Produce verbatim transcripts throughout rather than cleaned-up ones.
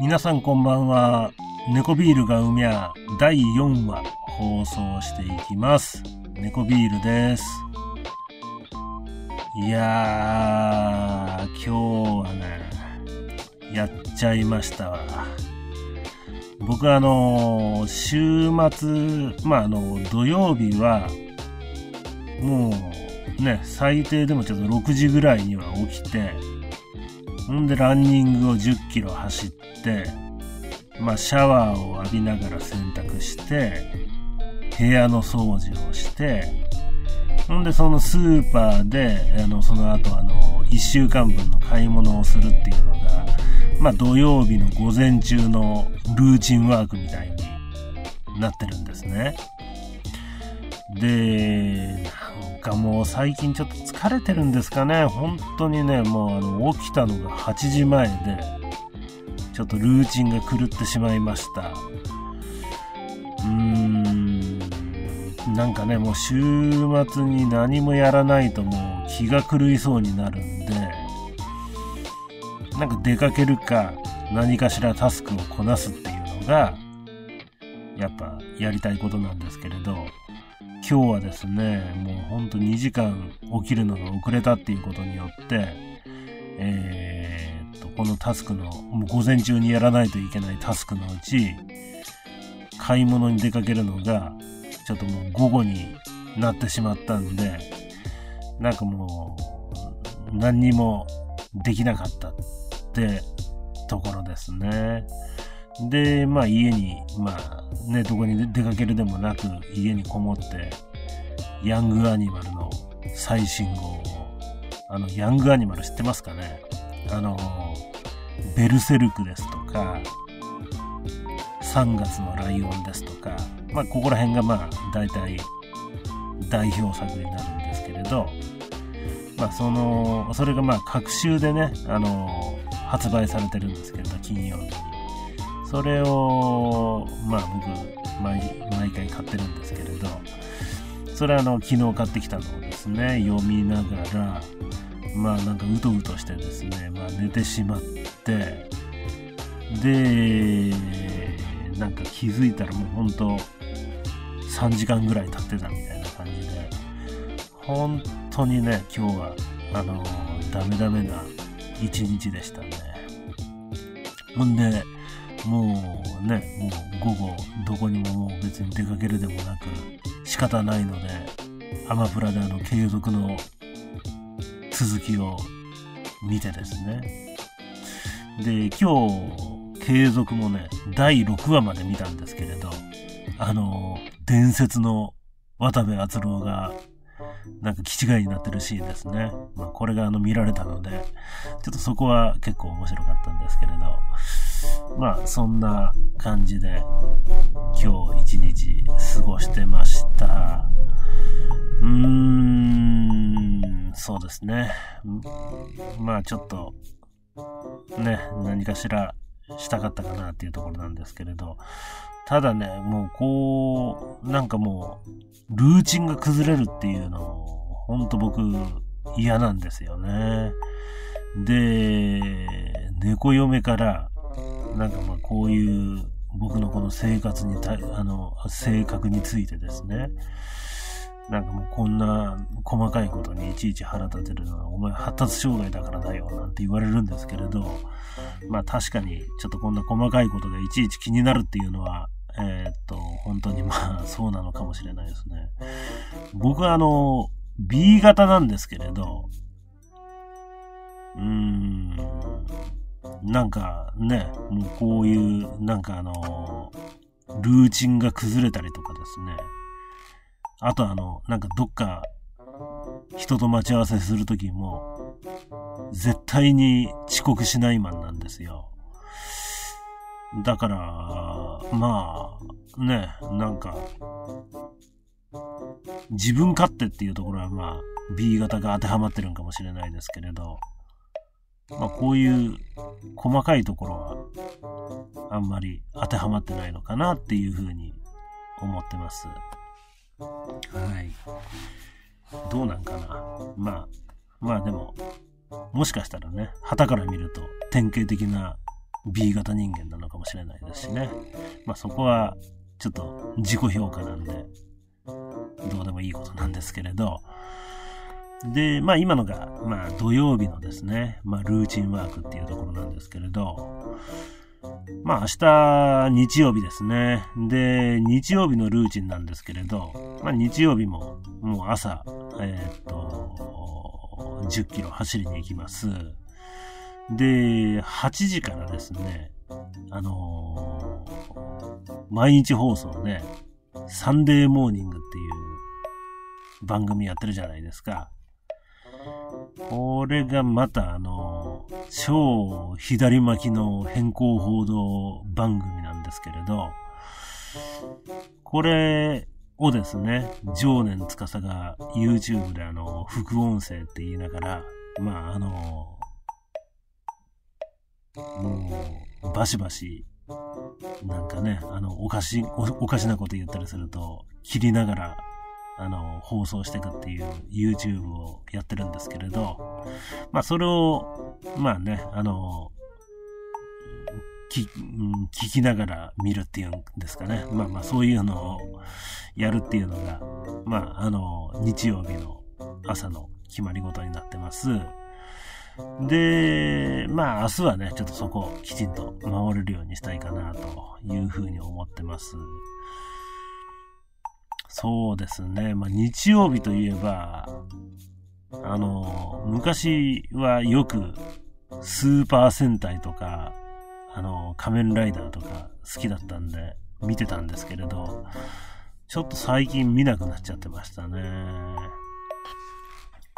皆さんこんばんは。猫ビールがうみゃだいよんわ放送していきます。猫ビールです。いやー、今日はね、やっちゃいましたわ。僕あの週末、まああの土曜日はもうね、最低でもちょっとろくじぐらいには起きて、ほんでランニングをじゅっキロ走って、まあシャワーを浴びながら洗濯して、部屋の掃除をして、ほんでそのスーパーであのその後あのいっしゅうかんぶんの買い物をするっていうのが、まあ土曜日の午前中のルーチンワークみたいになってるんですね。で、なんかもう最近ちょっと疲れてるんですかね。本当にね、もうあの起きたのがはちじまえで、ちょっとルーチンが狂ってしまいました。うーん、なんかね、もう週末に何もやらないともう気が狂いそうになるんで、なんか出かけるか何かしらタスクをこなすっていうのがやっぱやりたいことなんですけれど、今日はですね、もうほんとにじかん起きるのが遅れたっていうことによって、えー、っとこのタスクのもう午前中にやらないといけないタスクのうち、買い物に出かけるのがちょっともう午後になってしまったんで、なんかもう何にもできなかったってところですね。で、まあ家に、まあね、どこに出かけるでもなく家にこもってヤングアニマルの最新号を、あのヤングアニマル知ってますかね、あのベルセルクですとかさんがつのライオンですとか、まあここら辺がまあ大体代表作になるんですけれど、まあそのそれがまあ隔週でね、あの発売されてるんですけれど、金曜日にそれをまあ僕 毎, 毎回買ってるんですけれど、それはあの昨日買ってきたのをですね、読みながらまあなんかうとうとしてですね、まあ寝てしまって、でなんか気づいたらもうほんとさんじかんぐらい経ってたみたいな感じで、本当にね、今日はあのダメダメな一日でしたね。ほんでもうね、もう午後どこにももう別に出かけるでもなく仕方ないので、アマプラであの継続の続きを見てですね、で今日継続もねだいろくわまで見たんですけれど、あの伝説の渡部篤郎がなんか気違いになってるシーンですね。まあ、これがあの見られたので、ちょっとそこは結構面白かったんですけれど、まあそんな感じで今日一日過ごしてました。うーん、そうですね。まあちょっとね、何かしらしたかったかなっていうところなんですけれど、ただね、もうこうなんかもうルーチンが崩れるっていうのをほんと僕嫌なんですよね。で、猫嫁からなんかまあこういう僕のこの生活にたあの性格についてですね、なんかもうこんな細かいことにいちいち腹立てるのはお前発達障害だからだよなんて言われるんですけれど、まあ確かにちょっとこんな細かいことがいちいち気になるっていうのはえー、っと本当にまあそうなのかもしれないですね。僕はあの ビー 型なんですけれど、うーん、なんかね、もうこういうなんかあのルーチンが崩れたりとかですね、あとあの、なんかどっか人と待ち合わせするときも、絶対に遅刻しないマンなんですよ。だから、まあ、ね、なんか、自分勝手っていうところはまあ、ビー 型が当てはまってるんかもしれないですけれど、まあこういう細かいところは、あんまり当てはまってないのかなっていうふうに思ってます。はい。どうなんかな。まあ、まあでも、もしかしたらね、旗から見ると典型的な ビー 型人間なのかもしれないですしね。まあそこはちょっと自己評価なんで、どうでもいいことなんですけれど。で、まあ今のが、まあ土曜日のですね、まあルーチンワークっていうところなんですけれど、まあ明日日曜日ですね。で、日曜日のルーチンなんですけれど、まあ日曜日ももう朝、えーっと、じゅっキロ走りに行きます。で、はちじからですね、あのー、毎日放送ね、サンデーモーニングっていう番組やってるじゃないですか。これがまたあの超左巻きの偏向報道番組なんですけれど、これをですね、常年司が YouTube であの副音声って言いながら、まああのもうバシバシなんかね、あのおかし お, おかしなこと言ったりすると切りながらあの放送していくっていう YouTube をやってるんですけれど、まあそれをまあね、あのき聞きながら見るっていうんですかね、まあまあそういうのをやるっていうのが、まああの日曜日の朝の決まり事になってます。で、まあ明日はね、ちょっとそこをきちんと守れるようにしたいかなというふうに思ってます。そうですね。まあ、日曜日といえば、あの、昔はよくスーパー戦隊とか、あの、仮面ライダーとか好きだったんで見てたんですけれど、ちょっと最近見なくなっちゃってましたね。う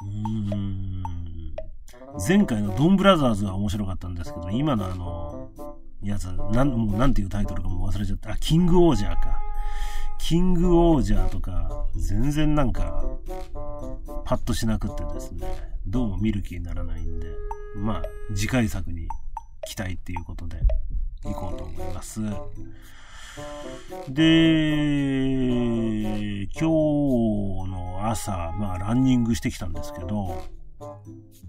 ーん。前回のドンブラザーズは面白かったんですけど、今のあの、やつ、なん、もうなんていうタイトルかも忘れちゃった。あ、キングオージャーか。キングオージャーとか全然なんかパッとしなくってですね、どうも見る気にならないんで、まあ次回作に期待っていうことでいこうと思います。で、今日の朝まあランニングしてきたんですけど、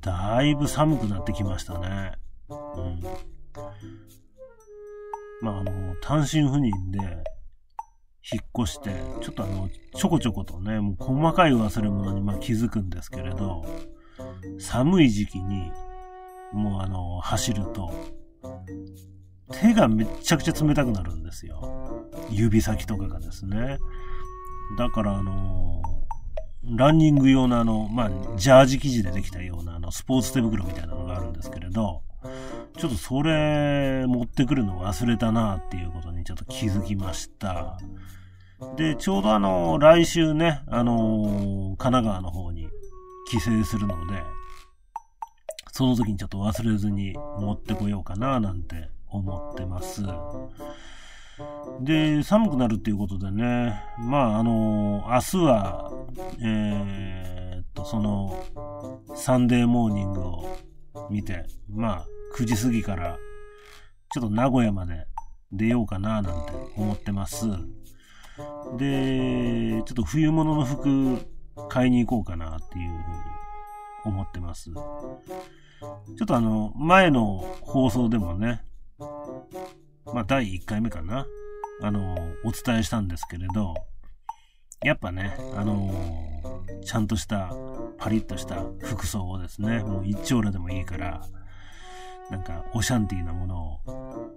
だいぶ寒くなってきましたね。うん。まああの単身赴任で引っ越して、ちょっとあの、ちょこちょことね、もう細かい忘れ物にまあ気づくんですけれど、寒い時期に、もうあの、走ると、手がめちゃくちゃ冷たくなるんですよ。指先とかがですね。だからあの、ランニング用のあの、まあ、ジャージ生地でできたようなあの、スポーツ手袋みたいなのがあるんですけれど、ちょっとそれ持ってくるの忘れたなっていうことにちょっと気づきました。で、ちょうどあの、来週ね、あのー、神奈川の方に帰省するので、その時にちょっと忘れずに持ってこようかななんて思ってます。で、寒くなるっていうことでね、まああのー、明日は、えー、っと、その、サンデーモーニングを見て、まあ、くじ過ぎから、ちょっと名古屋まで出ようかな、なんて思ってます。で、ちょっと冬物の服買いに行こうかな、っていうふうに思ってます。ちょっとあの、前の放送でもね、まあ、だいいっかいめかな、あの、お伝えしたんですけれど、やっぱね、あのー、ちゃんとした、パリッとした服装をですね、もう一丁羅でもいいから、なんか、オシャンティーなものを、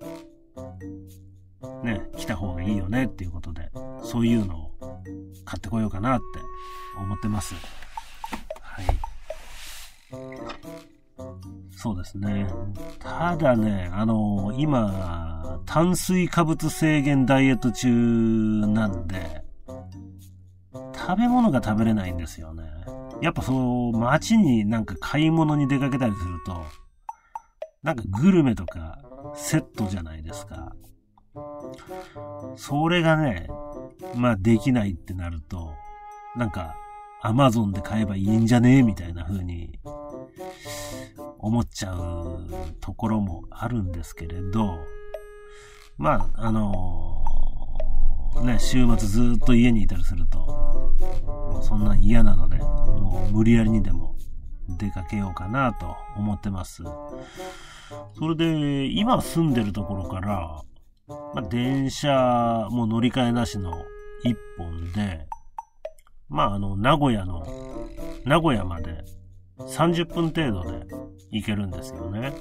ね、着た方がいいよねっていうことで、そういうのを買ってこようかなって思ってます。はい。そうですね。ただね、あのー、今、炭水化物制限ダイエット中なんで、食べ物が食べれないんですよね。やっぱそう、街になんか買い物に出かけたりすると、なんかグルメとかセットじゃないですか。それがね、まあできないってなると、なんかアマゾンで買えばいいんじゃねえみたいな風に思っちゃうところもあるんですけれど、まああのー、ね、週末ずっと家にいたりすると、んな嫌なので、もう無理やりにでも出かけようかなと思ってます。それで、今住んでるところから、まあ、電車も乗り換えなしの一本で、まあ、あの、名古屋の、名古屋までさんじゅっぷん程度で行けるんですよね。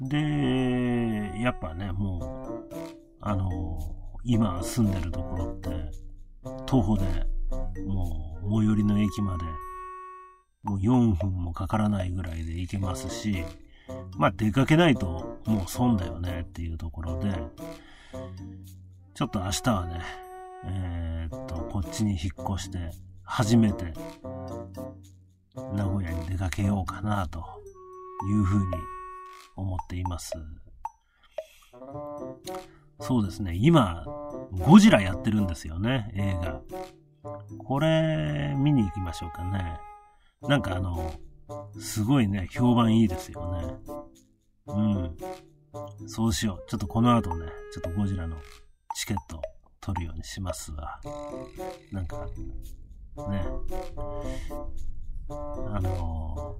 で、やっぱね、もう、あの、今住んでるところって、徒歩で、もう、最寄りの駅まで、もうよんぷんもかからないぐらいで行けますし、まあ出かけないともう損だよねっていうところで、ちょっと明日はね、えー、っと、こっちに引っ越して初めて名古屋に出かけようかなというふうに思っています。そうですね、今、ゴジラやってるんですよね、映画。これ、見に行きましょうかね。なんかあの、すごいね、評判いいですよね。うん。そうしよう。ちょっとこの後ね、ちょっとゴジラのチケット取るようにしますわ。なんか、ね、あの、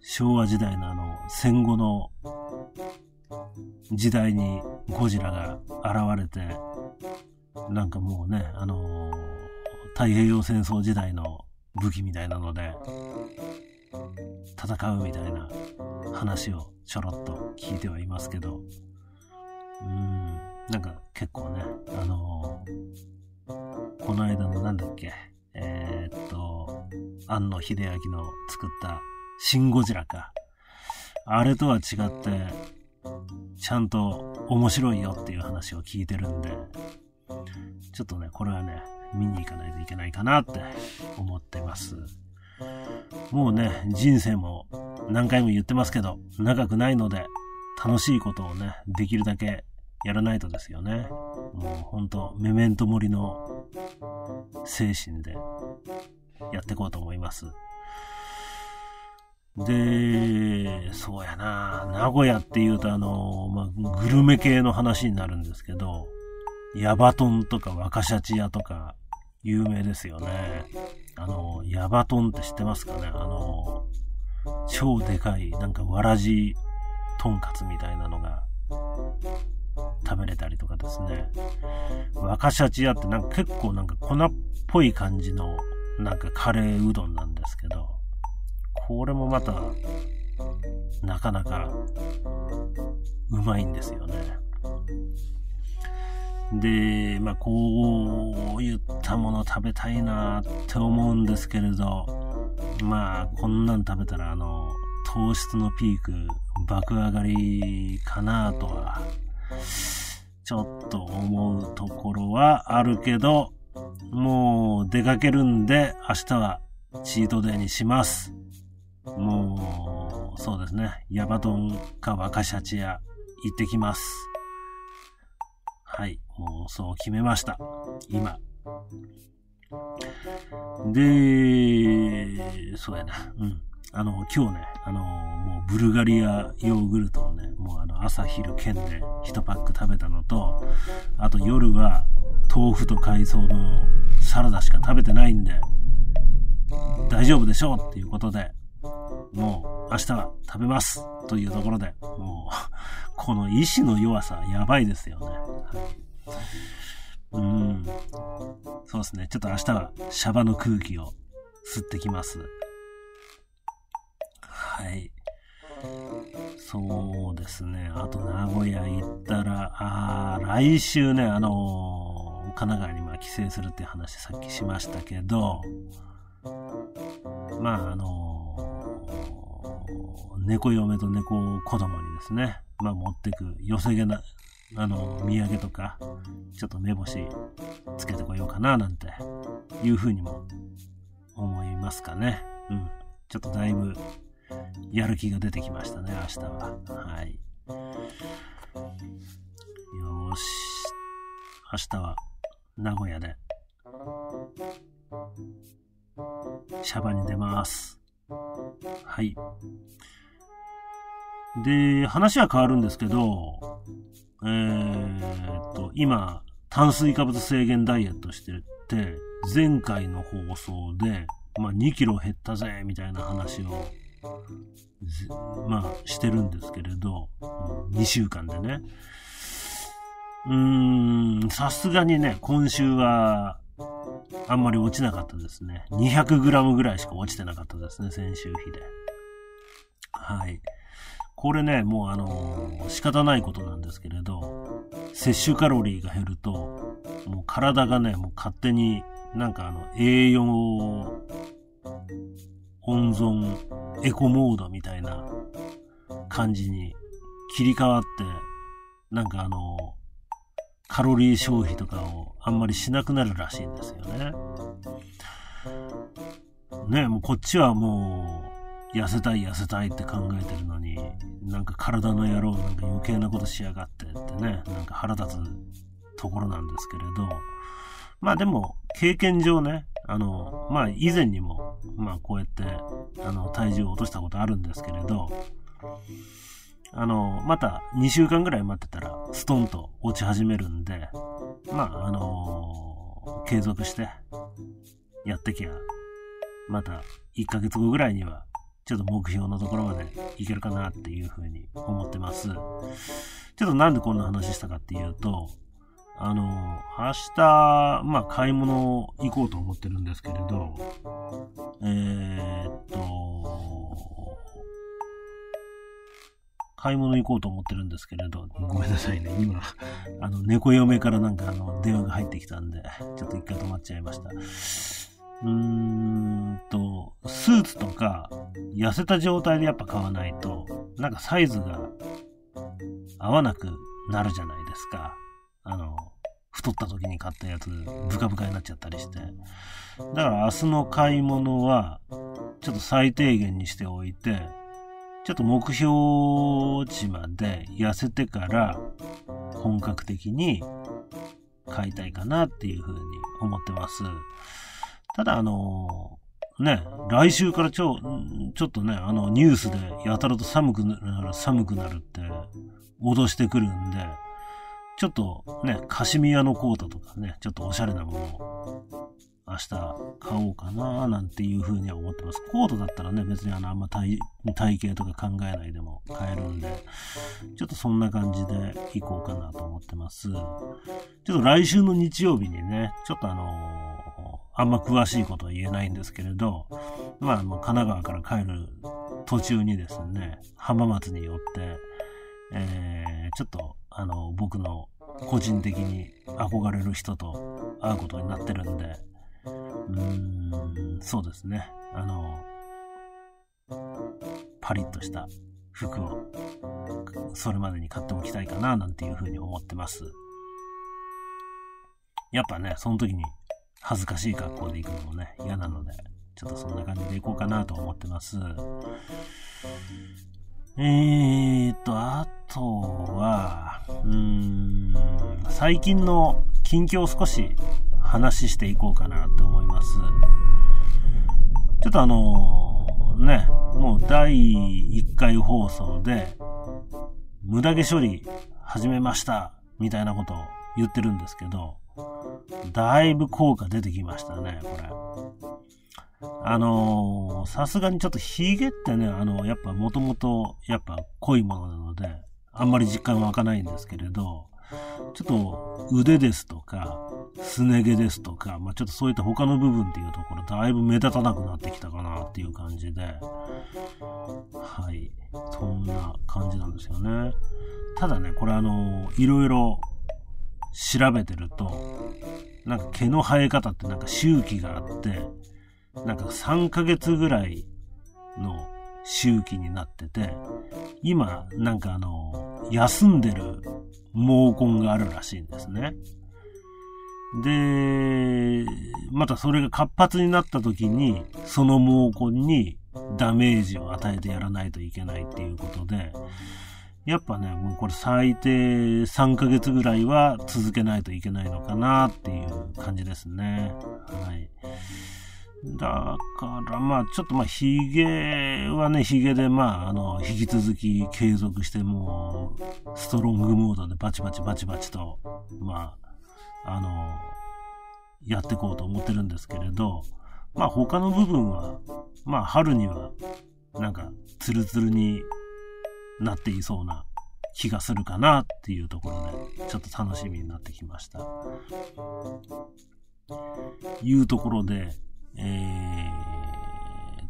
昭和時代のあの、戦後の時代にゴジラが現れて、なんかもうね、あの、太平洋戦争時代の武器みたいなので戦うみたいな話をちょろっと聞いてはいますけど、うーん、なんか結構ね、あのー、この間のなんだっけ、えー、っと庵野秀明の作ったシン・ゴジラか、あれとは違ってちゃんと面白いよっていう話を聞いてるんで、ちょっとね、これはね、見に行かないといけないかなって思ってます。もうね、人生も何回も言ってますけど、長くないので、楽しいことをね、できるだけやらないとですよね。もうほんと、メメントモリの精神でやっていこうと思います。で、そうやな、名古屋っていうとあの、まあ、グルメ系の話になるんですけど、ヤバトンとか若シャチ屋とか有名ですよね。あの、ヤバトンって知ってますかね？あの、超でかい、なんかわらじとんかつみたいなのが食べれたりとかですね。若シャチ屋ってなんか結構なんか粉っぽい感じのなんかカレーうどんなんですけど、これもまたなかなかうまいんですよね。で、まあ、こういったもの食べたいなって思うんですけれど、まあ、こんなん食べたら、あの、糖質のピーク、爆上がりかなとは、ちょっと思うところはあるけど、もう出かけるんで、明日はチートデーにします。もう、そうですね、ヤバトンか若シャチ屋、行ってきます。はい、もうそう決めました。今。で、そうやな。うん。あの、今日ね、あの、もうブルガリアヨーグルトをね、もうあの、朝昼兼でいちパック食べたのと、あと夜は豆腐と海藻のサラダしか食べてないんで、大丈夫でしょうっていうことで、もう明日は食べますというところで、もうこの意志の弱さやばいですよね、はい、うん、そうですね、ちょっと明日はシャバの空気を吸ってきます。はい、そうですね。あと名古屋行ったら、あー、来週ね、あのー、神奈川にまあ帰省するっていう話さっきしましたけど、まああのー猫嫁と猫子供にですね、まあ持ってく寄せげな、あの、土産とか、ちょっと目星つけてこようかな、なんていうふうにも思いますかね。うん。ちょっとだいぶやる気が出てきましたね、明日は。はい。よし。明日は名古屋で、シャバに出ます。はい。で、話は変わるんですけど、えーっと、今、炭水化物制限ダイエットしてって、前回の放送で、まあにキロ減ったぜみたいな話を、まあしてるんですけれど、にしゅうかんでね。うーん、さすがにね、今週は、あんまり落ちなかったですね。にひゃくグラム ぐらいしか落ちてなかったですね、先週比で。はい。これね、もうあのー、仕方ないことなんですけれど、摂取カロリーが減ると、もう体がね、もう勝手になんかあの、栄養温存エコモードみたいな感じに切り替わって、なんかあのー、カロリー消費とかをあんまりしなくなるらしいんですよね。ねえ、もうこっちはもう痩せたい痩せたいって考えてるのに、なんか体の野郎なんか余計なことしやがってってね、なんか腹立つところなんですけれど、まあでも経験上ね、あのまあ以前にもまあこうやってあの体重を落としたことあるんですけれど。あの、またにしゅうかんぐらい待ってたらストンと落ち始めるんで、まあ、あのー、継続してやってきゃ、またいっかげつごぐらいにはちょっと目標のところまでいけるかなっていうふうに思ってます。ちょっとなんでこんな話したかっていうと、あのー、明日、まあ、買い物行こうと思ってるんですけれど、えーっと、買い物行こうと思ってるんですけれど、ごめんなさいね、今、あの、猫嫁からなんかあの、電話が入ってきたんで、ちょっと一回止まっちゃいました。うーんと、スーツとか、痩せた状態でやっぱ買わないと、なんかサイズが合わなくなるじゃないですか。あの、太った時に買ったやつ、ブカブカになっちゃったりして。だから明日の買い物は、ちょっと最低限にしておいて、ちょっと目標値まで痩せてから本格的に買いたいかなっていう風に思ってます。ただあのー、ね、来週からちょ、ちょっとね、あのニュースでやたらと寒くなる、寒くなるって脅してくるんで、ちょっとね、カシミヤのコートとかね、ちょっとおしゃれなものを明日買おうかなーなんていう風には思ってます。コートだったらね、別にあのあんま 体, 体型とか考えないでも買えるんで、ちょっとそんな感じで行こうかなと思ってます。ちょっと来週の日曜日にね、ちょっとあのー、あんま詳しいことは言えないんですけれど、まあ、あの神奈川から帰る途中にですね、浜松に寄って、えー、ちょっとあの僕の個人的に憧れる人と会うことになってるんで、うーん、そうですね。あの、パリッとした服を、それまでに買っておきたいかな、なんていうふうに思ってます。やっぱね、その時に恥ずかしい格好で行くのもね、嫌なので、ちょっとそんな感じで行こうかなと思ってます。えーっと、あとは、うーん、最近の近況を少し、話していこうかなと思います。ちょっとあのー、ね、もうだいいっかい放送で無駄毛処理始めましたみたいなことを言ってるんですけど、だいぶ効果出てきましたね、これ。あのー、さすがにちょっとヒゲってね、あのー、やっぱもともとやっぱ濃いものなので、あんまり実感は湧かないんですけれど、ちょっと腕ですとか、すね毛ですとか、まあ、ちょっとそういった他の部分っていうところ、だいぶ目立たなくなってきたかなっていう感じで、はい、そんな感じなんですよね。ただね、これあの、いろいろ調べてると、なんか毛の生え方ってなんか周期があって、なんかさんかげつぐらいの周期になってて、今、なんかあの、休んでる毛根があるらしいんですね。で、またそれが活発になった時に、その毛根にダメージを与えてやらないといけないっていうことで、やっぱね、もうこれ最低さんかげつぐらいは続けないといけないのかなっていう感じですね。はい。だからまあちょっとまあヒゲはね、ヒゲでまああの引き続き継続して、もうストロングモードでバチバチバチバチと、まああのやっていこうと思ってるんですけれど、まあ他の部分は、まあ春にはなんかツルツルになっていそうな気がするかなっていうところで、ちょっと楽しみになってきました。いうところで、えー、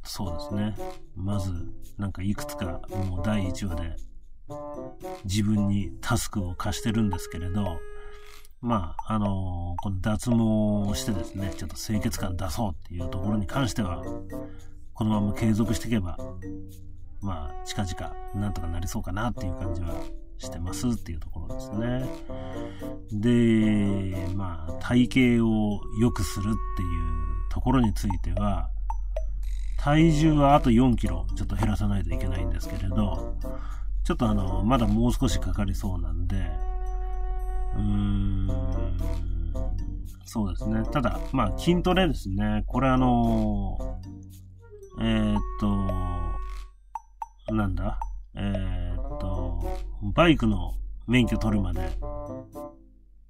そうですね。まず、なんかいくつかもうだいいちわで自分にタスクを課してるんですけれど、まあ、あのー、この脱毛をしてですね、ちょっと清潔感出そうっていうところに関しては、このまま継続していけば、まあ、近々なんとかなりそうかなっていう感じはしてますっていうところですね。で、まあ、体型を良くするっていうところについては、体重はあとよんキロちょっと減らさないといけないんですけれど、ちょっとあの、まだもう少しかかりそうなんで、うーん、そうですね。ただ、まあ、筋トレですね。これあの、えー、っと、なんだ、えー、っと、バイクの免許取るまで、フ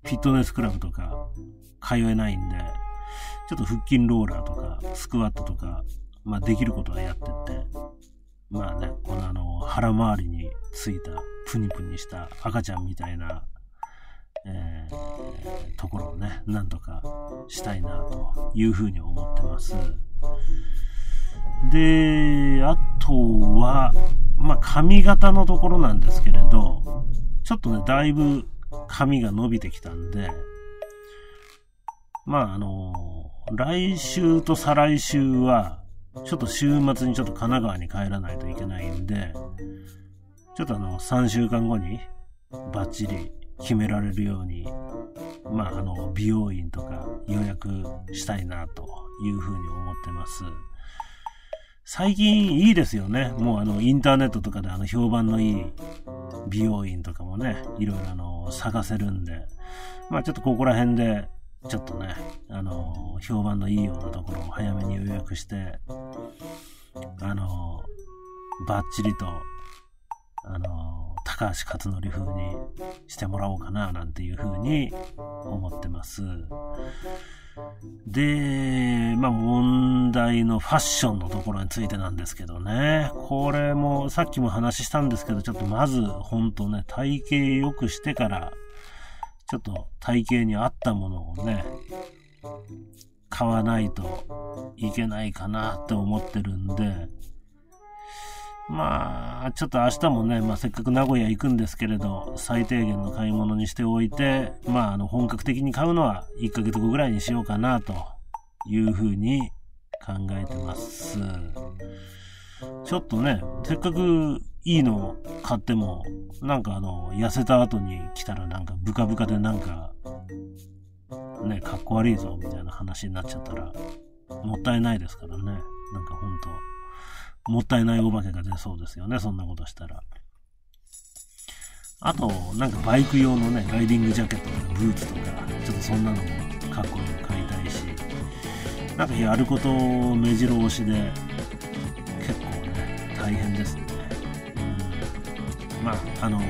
ィットネスクラブとか通えないんで、ちょっと腹筋ローラーとか、スクワットとか、まあできることはやってって、まあね、このあの、腹周りについた、プニプニした赤ちゃんみたいな、えー、ところをね、なんとかしたいなというふうに思ってます。で、あとは、まあ髪型のところなんですけれど、ちょっとね、だいぶ髪が伸びてきたんで、まああの、来週と再来週は、ちょっと週末にちょっと神奈川に帰らないといけないんで、ちょっとあの、さんしゅうかんごにバッチリ決められるように、まああの、美容院とか予約したいなというふうに思ってます。最近いいですよね。もうあの、インターネットとかであの、評判のいい美容院とかもね、いろいろあの、探せるんで、まあちょっとここら辺で、ちょっとね、あの、評判のいいようなところを早めに予約して、あの、バッチリと、あの、高橋克典風にしてもらおうかな、なんていう風に思ってます。で、まあ、問題のファッションのところについてなんですけどね。これも、さっきも話したんですけど、ちょっとまず、ほんとね、体型良くしてから、ちょっと体型に合ったものをね、買わないといけないかなって思ってるんで、まあ、ちょっと明日もね、まあせっかく名古屋行くんですけれど、最低限の買い物にしておいて、まああの本格的に買うのはいっかげつごぐらいにしようかなというふうに考えてます。ちょっとね、せっかくいいの買っても、なんかあの、痩せた後に来たらなんかブカブカでなんか、ね、かっこ悪いぞみたいな話になっちゃったら、もったいないですからね。なんかほんと、もったいないお化けが出そうですよね、そんなことしたら。あと、なんかバイク用のね、ライディングジャケットとかブーツとか、ちょっとそんなのもかっこよく買いたいし、なんかやることを目白押しで、結構ね、大変ですね。うん、まあ、あの、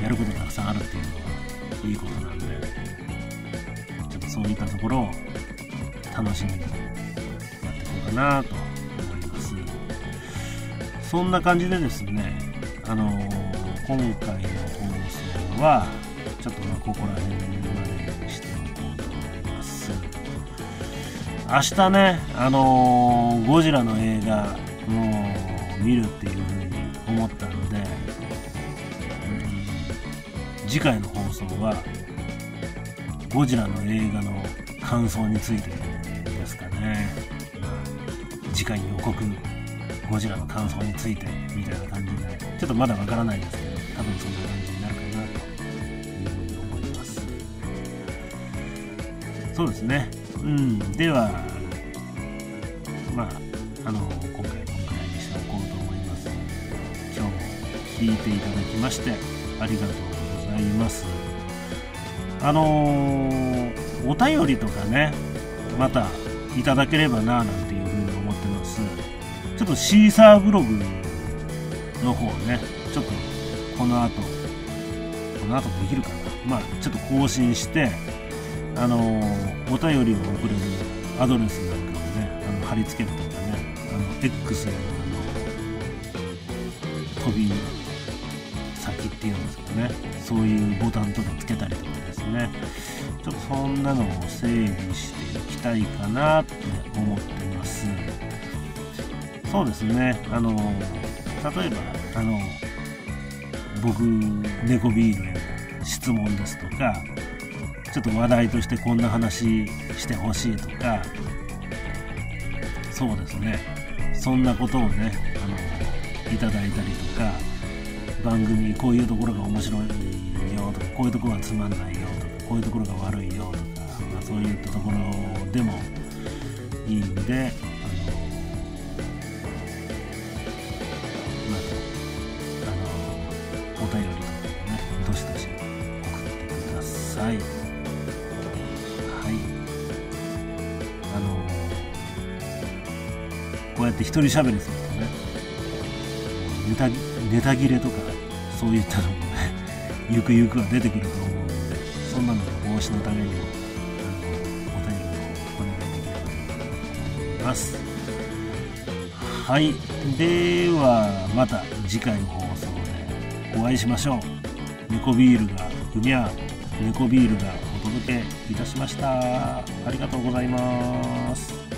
やることたくさんあるっていうのはいいことなんで、ちょっとそういったところを楽しみにやっていこうかなと思います。そんな感じでですね、あの、今回の放送は、ちょっとまあここら辺までにしておこうと思います。明日ね、あの、ゴジラの映画、もう見るっていう風に思ったので、うん、次回の放送はゴジラの映画の感想についてですかね。次回予告ゴジラの感想についてみたいな感じで、ちょっとまだわからないですけど、多分そんな感じになるかなという風に思います。そうですね、うん、ではまああの今回聞いていただきましてありがとうございます。あのー、お便りとかね、またいただければなぁなんていうふうに思ってます。ちょっとシーサーブログの方ね、ちょっとこの後この後できるかな、まあちょっと更新して、あのお便りを送れるアドレスなんかをね、あの貼り付けるとかね、あの X へのあの飛び先っていうんですけどね、そういうボタンとかつけたりとかですね、ちょっとそんなのを整備していきたいかなって思ってます。そうですね、あの例えばあの僕猫ビールへの質問ですとか、ちょっと話題としてこんな話してほしいとか、そうですね、そんなことをね、あのいただいたりとか、番組こういうところが面白いよとか、こういうところがつまんないよとか、こういうところが悪いよとか、まあ、そういったところでもいいんで、あのまあ、あのお便りとかね、どしどし送ってください。こうやって一人喋りするとね、ネタ、ネタ切れとかそういったのもね、ゆくゆくは出てくると思うので、そんなの防止のためにもお便りをお願いできればと思います。はい、ではまた次回の放送でお会いしましょう。猫ビールがうにゃー、猫ビールがお届けいたしました。ありがとうございます。